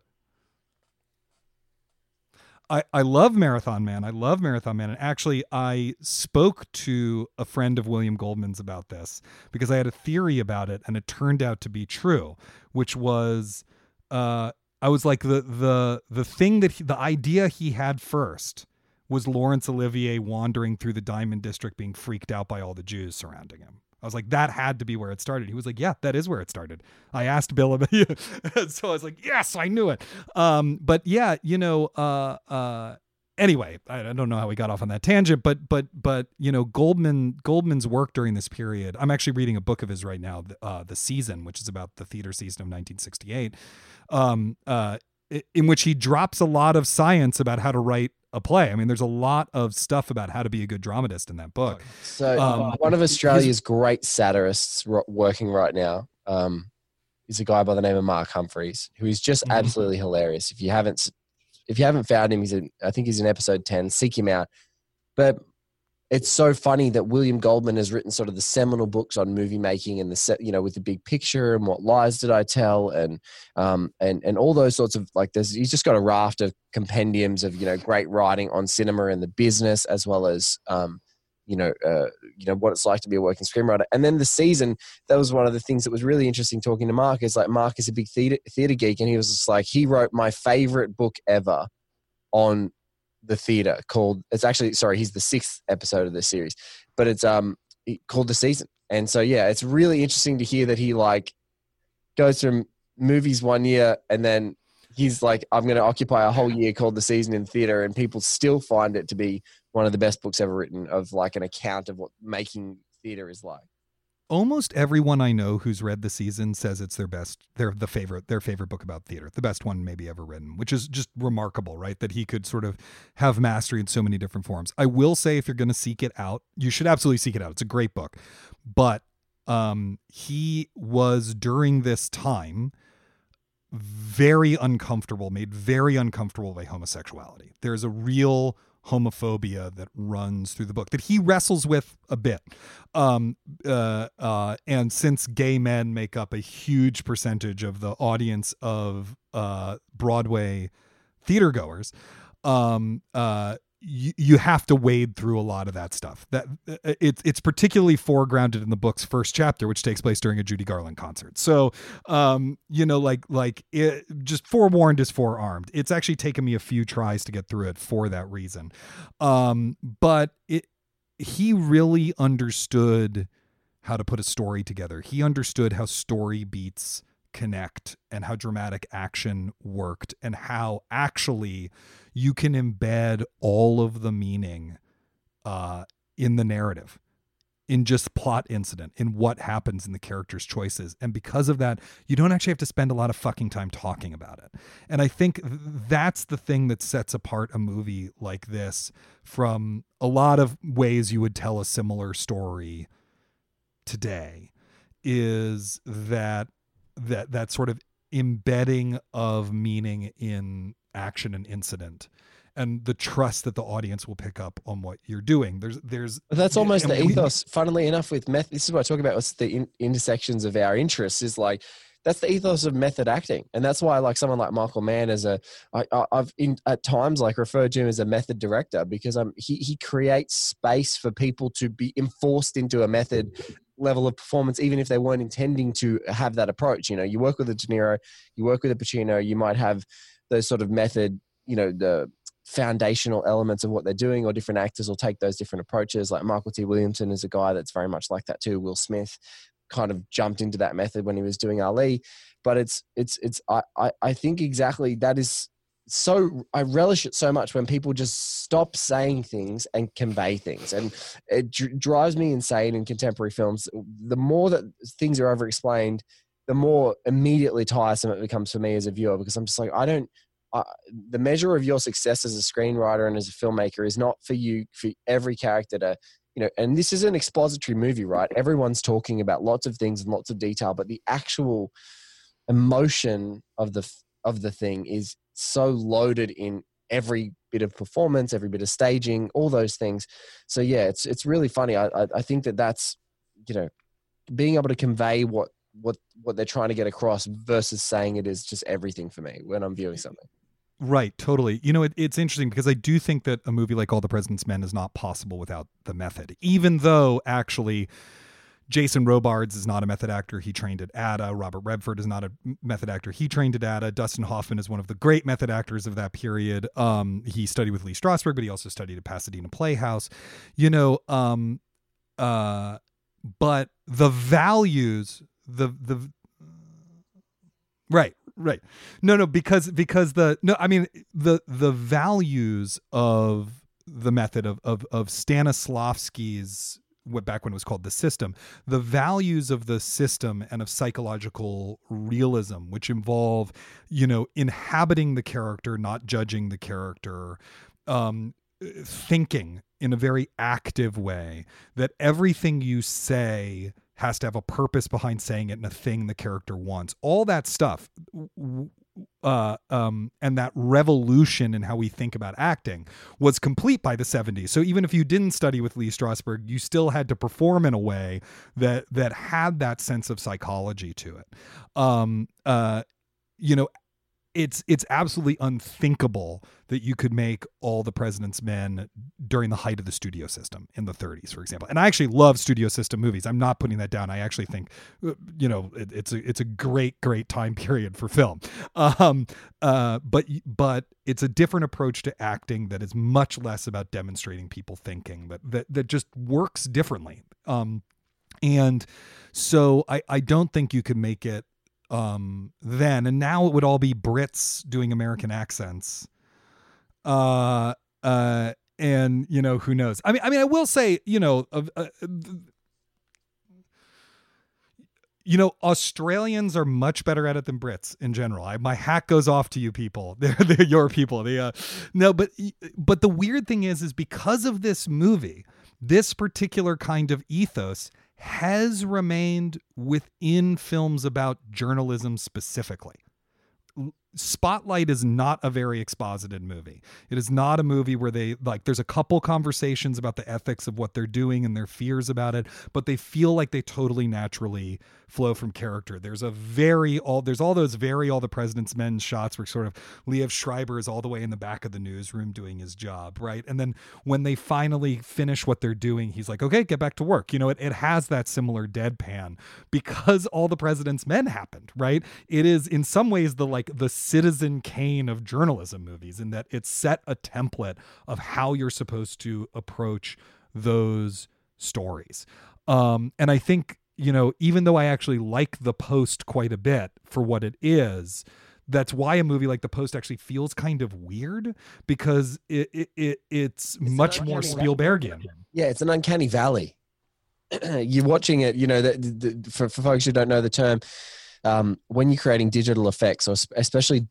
I love Marathon Man. And actually, I spoke to a friend of William Goldman's about this, because I had a theory about it, and it turned out to be true, which was, I was like, the thing that the idea he had first was Laurence Olivier wandering through the Diamond District, being freaked out by all the Jews surrounding him. I was like, that had to be where it started. He was like, yeah, that is where it started. I asked Bill about it. So I was like, yes, I knew it. But yeah, anyway, I don't know how we got off on that tangent, but Goldman's work during this period. I'm actually reading a book of his right now, The Season, which is about the theater season of 1968, in which he drops a lot of science about how to write a play. I mean, there's a lot of stuff about how to be a good dramatist in that book. So one of Australia's great satirists working right now is a guy by the name of Mark Humphreys, who is just absolutely hilarious. If you haven't if you haven't found him, I think he's in episode 10, seek him out. But it's so funny that William Goldman has written sort of the seminal books on movie making and with the big picture and What Lies Did I Tell and all those sorts of he's just got a raft of compendiums of, great writing on cinema and the business, as well as, what it's like to be a working screenwriter. And then The Season, that was one of the things that was really interesting talking to Mark, is Mark is a big theater geek. And he was just he wrote my favorite book ever on the theater he's the sixth episode of the series, but it's called The Season. And so, yeah, it's really interesting to hear that he goes from movies one year and then he's I'm going to occupy a whole year called The Season in theater, and people still find it to be one of the best books ever written of an account of what making theater is like. Almost everyone I know who's read The Season says it's their favorite book about theater, the best one maybe ever written, which is just remarkable, right? That he could sort of have mastery in so many different forms. I will say, if you're going to seek it out, you should absolutely seek it out. It's a great book. But he was, during this time, made very uncomfortable by homosexuality. There's a real homophobia that runs through the book that he wrestles with a bit. And since gay men make up a huge percentage of the audience of Broadway theater goers, you have to wade through a lot of that stuff. That it's particularly foregrounded in the book's first chapter, which takes place during a Judy Garland concert. So, it, just forewarned is forearmed. It's actually taken me a few tries to get through it for that reason. But he really understood how to put a story together. He understood how story beats connect and how dramatic action worked and how actually you can embed all of the meaning in the narrative, in just plot incident, in what happens in the character's choices. And because of that, you don't actually have to spend a lot of fucking time talking about it. And I think that's the thing that sets apart a movie like this from a lot of ways you would tell a similar story today, is that sort of embedding of meaning in action and incident, and the trust that the audience will pick up on what you're doing. That's almost the ethos, funnily enough, with method. This is what I talk about with the intersections of our interests, is that's the ethos of method acting. And that's why someone like Michael Mann I've at times referred to him as a method director, because he creates space for people to be enforced into a method level of performance, even if they weren't intending to have that approach. You work with a De Niro, you work with a Pacino, you might have those sort of method, the foundational elements of what they're doing, or different actors will take those different approaches. Michael T. Williamson is a guy that's very much like that too. Will Smith kind of jumped into that method when he was doing Ali, but I think exactly that is so, I relish it so much when people just stop saying things and convey things. And it drives me insane in contemporary films. The more that things are over explained, the more immediately tiresome it becomes for me as a viewer, because I'm just the measure of your success as a screenwriter and as a filmmaker is not for every character to, and this is an expository movie, right? Everyone's talking about lots of things and lots of detail, but the actual emotion of the thing is so loaded in every bit of performance, every bit of staging, all those things. So yeah, it's really funny. I think that's, being able to convey what they're trying to get across versus saying it is just everything for me when I'm viewing something. Right. Totally. It's interesting, because I do think that a movie like All the President's Men is not possible without the method, even though actually Jason Robards is not a method actor. He trained at ADA. Robert Redford is not a method actor. He trained at ADA. Dustin Hoffman is one of the great method actors of that period. He studied with Lee Strasberg, but he also studied at Pasadena Playhouse, but the values, right. No, the values of the method of Stanislavski's, back when it was called The System, the values of the system and of psychological realism, which involve, inhabiting the character, not judging the character, thinking in a very active way, that everything you say has to have a purpose behind saying it and a thing the character wants. All that stuff and that revolution in how we think about acting was complete by the 70s. So even if you didn't study with Lee Strasberg, you still had to perform in a way that had that sense of psychology to it. It's absolutely unthinkable that you could make All the President's Men during the height of the studio system in the 30s, for example. And I actually love studio system movies. I'm not putting that down. I actually think, it's a great, great time period for film. But it's a different approach to acting that is much less about demonstrating people thinking, that just works differently. And so I don't think you can make it then, and now it would all be Brits doing American accents. And who knows? I mean, I will say, Australians are much better at it than Brits in general. My hat goes off to you people. They're your people. But the weird thing is because of this movie, this particular kind of ethos has remained within films about journalism specifically. Spotlight is not a very exposited movie. It is not a movie where there's a couple conversations about the ethics of what they're doing and their fears about it, but they feel like they totally naturally flow from character. There's all those All the President's Men shots where sort of Liev Schreiber is all the way in the back of the newsroom doing his job, right? And then when they finally finish what they're doing, he's like, okay, get back to work. It has that similar deadpan because All the President's Men happened, right? It is in some ways the Citizen Kane of journalism movies, in that it set a template of how you're supposed to approach those stories. And I think, even though I actually like The Post quite a bit for what it is, that's why a movie like The Post actually feels kind of weird, because it's much more Spielbergian. Yeah, it's an uncanny valley. You're watching it, for folks who don't know the term, when you're creating digital effects, or especially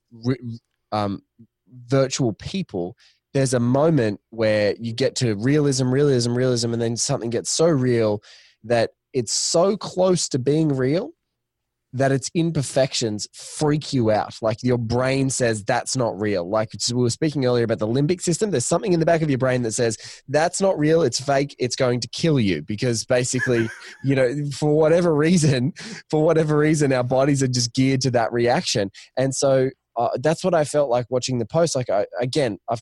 virtual people, there's a moment where you get to realism, and then something gets so real that it's so close to being real that its imperfections freak you out. Like your brain says, that's not real. Like we were speaking earlier about the limbic system. There's something in the back of your brain that says, that's not real. It's fake. It's going to kill you, because basically, for whatever reason, our bodies are just geared to that reaction. And so that's what I felt like watching The Post. Like I've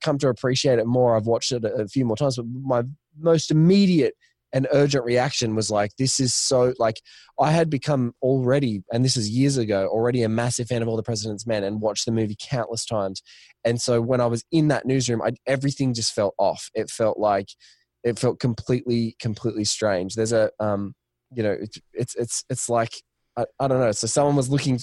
come to appreciate it more. I've watched it a few more times, but my most immediate an urgent reaction was like, this is so, like, I had become already, and this is years ago, already a massive fan of All the President's Men and watched the movie countless times. And so when I was in that newsroom, everything just felt off. It felt completely, completely strange. There's a, it's like, I don't know. So someone was looking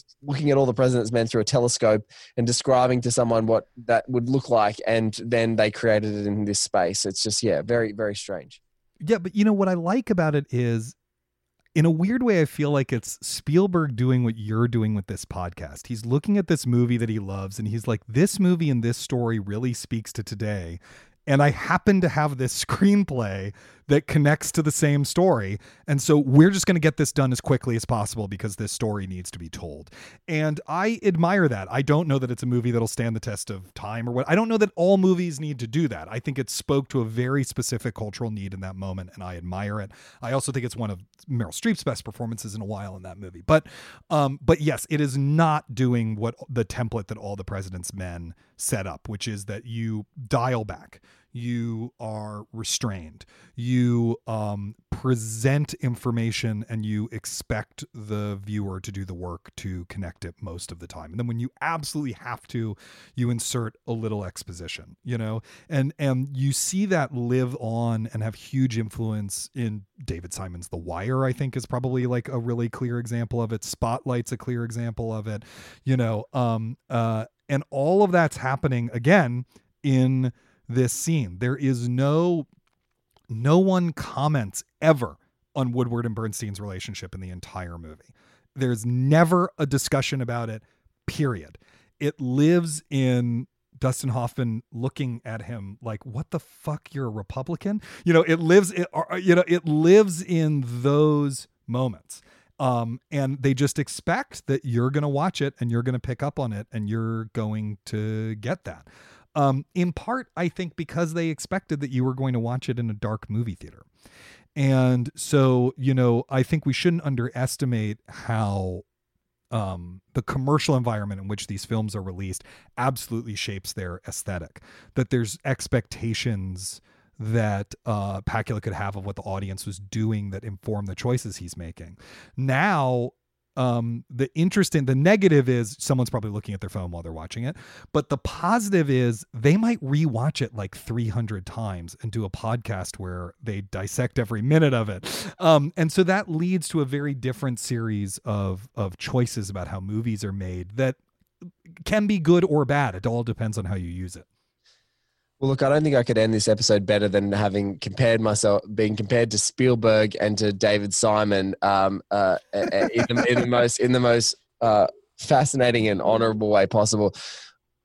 at All the President's Men through a telescope and describing to someone what that would look like. And then they created it in this space. It's just, yeah, very, very strange. Yeah, but what I like about it is, in a weird way, I feel like it's Spielberg doing what you're doing with this podcast. He's looking at this movie that he loves, and he's like, this movie and this story really speaks to today. And I happen to have this screenplay that connects to the same story. And so we're just going to get this done as quickly as possible because this story needs to be told. And I admire that. I don't know that it's a movie that'll stand the test of time or what. I don't know that all movies need to do that. I think it spoke to a very specific cultural need in that moment, and I admire it. I also think it's one of Meryl Streep's best performances in a while in that movie. But yes, it is not doing what the template that All the President's Men set up, which is that you dial back. You are restrained. You present information and you expect the viewer to do the work to connect it most of the time. And then when you absolutely have to, you insert a little exposition, and you see that live on and have huge influence in David Simon's The Wire, I think, is probably like a really clear example of it. Spotlight's a clear example of it, and all of that's happening again in this scene. There is no one comments ever on Woodward and Bernstein's relationship in the entire movie. There's never a discussion about it, period. It lives in Dustin Hoffman looking at him like, what the fuck, you're a Republican? It lives in those moments. And they just expect that you're going to watch it and you're going to pick up on it and you're going to get that. In part, I think because they expected that you were going to watch it in a dark movie theater. And so, you know, I think we shouldn't underestimate how the commercial environment in which these films are released absolutely shapes their aesthetic, that there's expectations that Pakula could have of what the audience was doing that inform the choices he's making. Now, the negative is someone's probably looking at their phone while they're watching it, but the positive is they might rewatch it like 300 times and do a podcast where they dissect every minute of it. And so that leads to a very different series of choices about how movies are made that can be good or bad. It all depends on how you use it. Well, look, I don't think I could end this episode better than having being compared to Spielberg and to David Simon in the most fascinating and honorable way possible.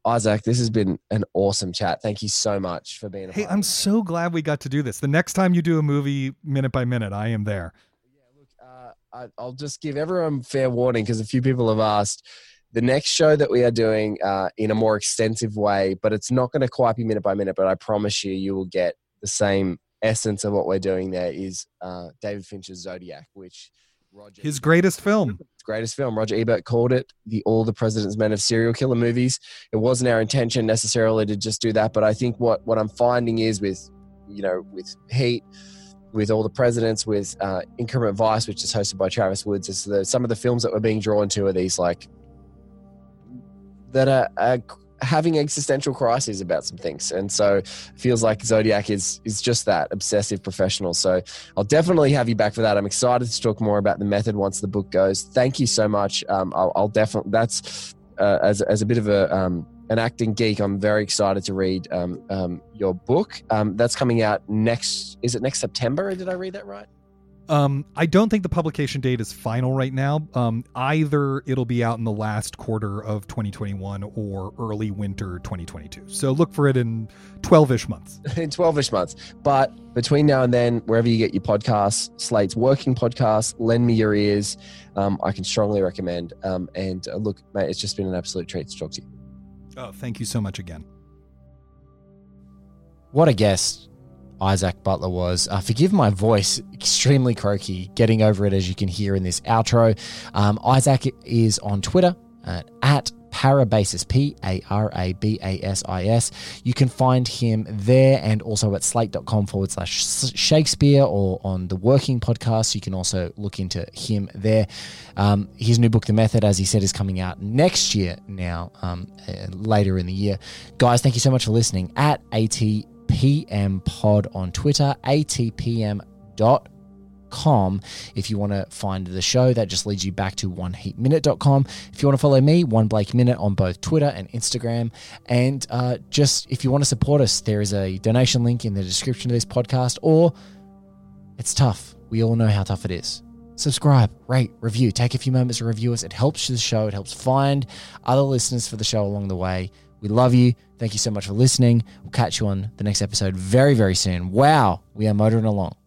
Isaac, this has been an awesome chat. Thank you so much for being here. Hey, I'm so glad we got to do this. The next time you do a movie minute by minute, I am there. Yeah, look, I'll just give everyone fair warning because a few people have asked. The next show that we are doing in a more extensive way, but it's not going to quite be minute by minute, but I promise you will get the same essence of what we're doing there is David Fincher's Zodiac, which his greatest film. Roger Ebert called it All the President's Men of serial killer movies. It wasn't our intention necessarily to just do that, but I think what I'm finding is with Heat, with All the Presidents, with Increment Vice, which is hosted by Travis Woods, is some of the films that we're being drawn to are these like, that are having existential crises about some things. And so it feels like Zodiac is just that obsessive professional. So I'll definitely have you back for that. I'm excited to talk more about The Method once the book goes. Thank you so much. I'll definitely, that's as a bit of an acting geek, I'm very excited to read your book. That's coming out next September? Did I read that right? I don't think the publication date is final right now. Either it'll be out in the last quarter of 2021 or early winter 2022. So look for it in 12-ish months. But between now and then, wherever you get your podcasts, Slate's working podcast, Lend Me Your Ears, I can strongly recommend. And look, mate, it's just been an absolute treat to talk to you. Oh, thank you so much again. What a guest Isaac Butler was. Forgive my voice, extremely croaky, getting over it as you can hear in this outro. Isaac is on Twitter at Parabasis, Parabasis. You can find him there and also at slate.com/Shakespeare or on the Working Podcast. You can also look into him there. His new book, The Method, as he said, is coming out next year now, later in the year. Guys, thank you so much for listening. At ATPM Pod on Twitter, atpm.com. If you want to find the show, that just leads you back to oneheatminute.com. If you want to follow me, OneBlakeMinute on both Twitter and Instagram. And just if you want to support us, there is a donation link in the description of this podcast, or it's tough. We all know how tough it is. Subscribe, rate, review. Take a few moments to review us. It helps the show. It helps find other listeners for the show along the way. We love you. Thank you so much for listening. We'll catch you on the next episode very, very soon. Wow, we are motoring along.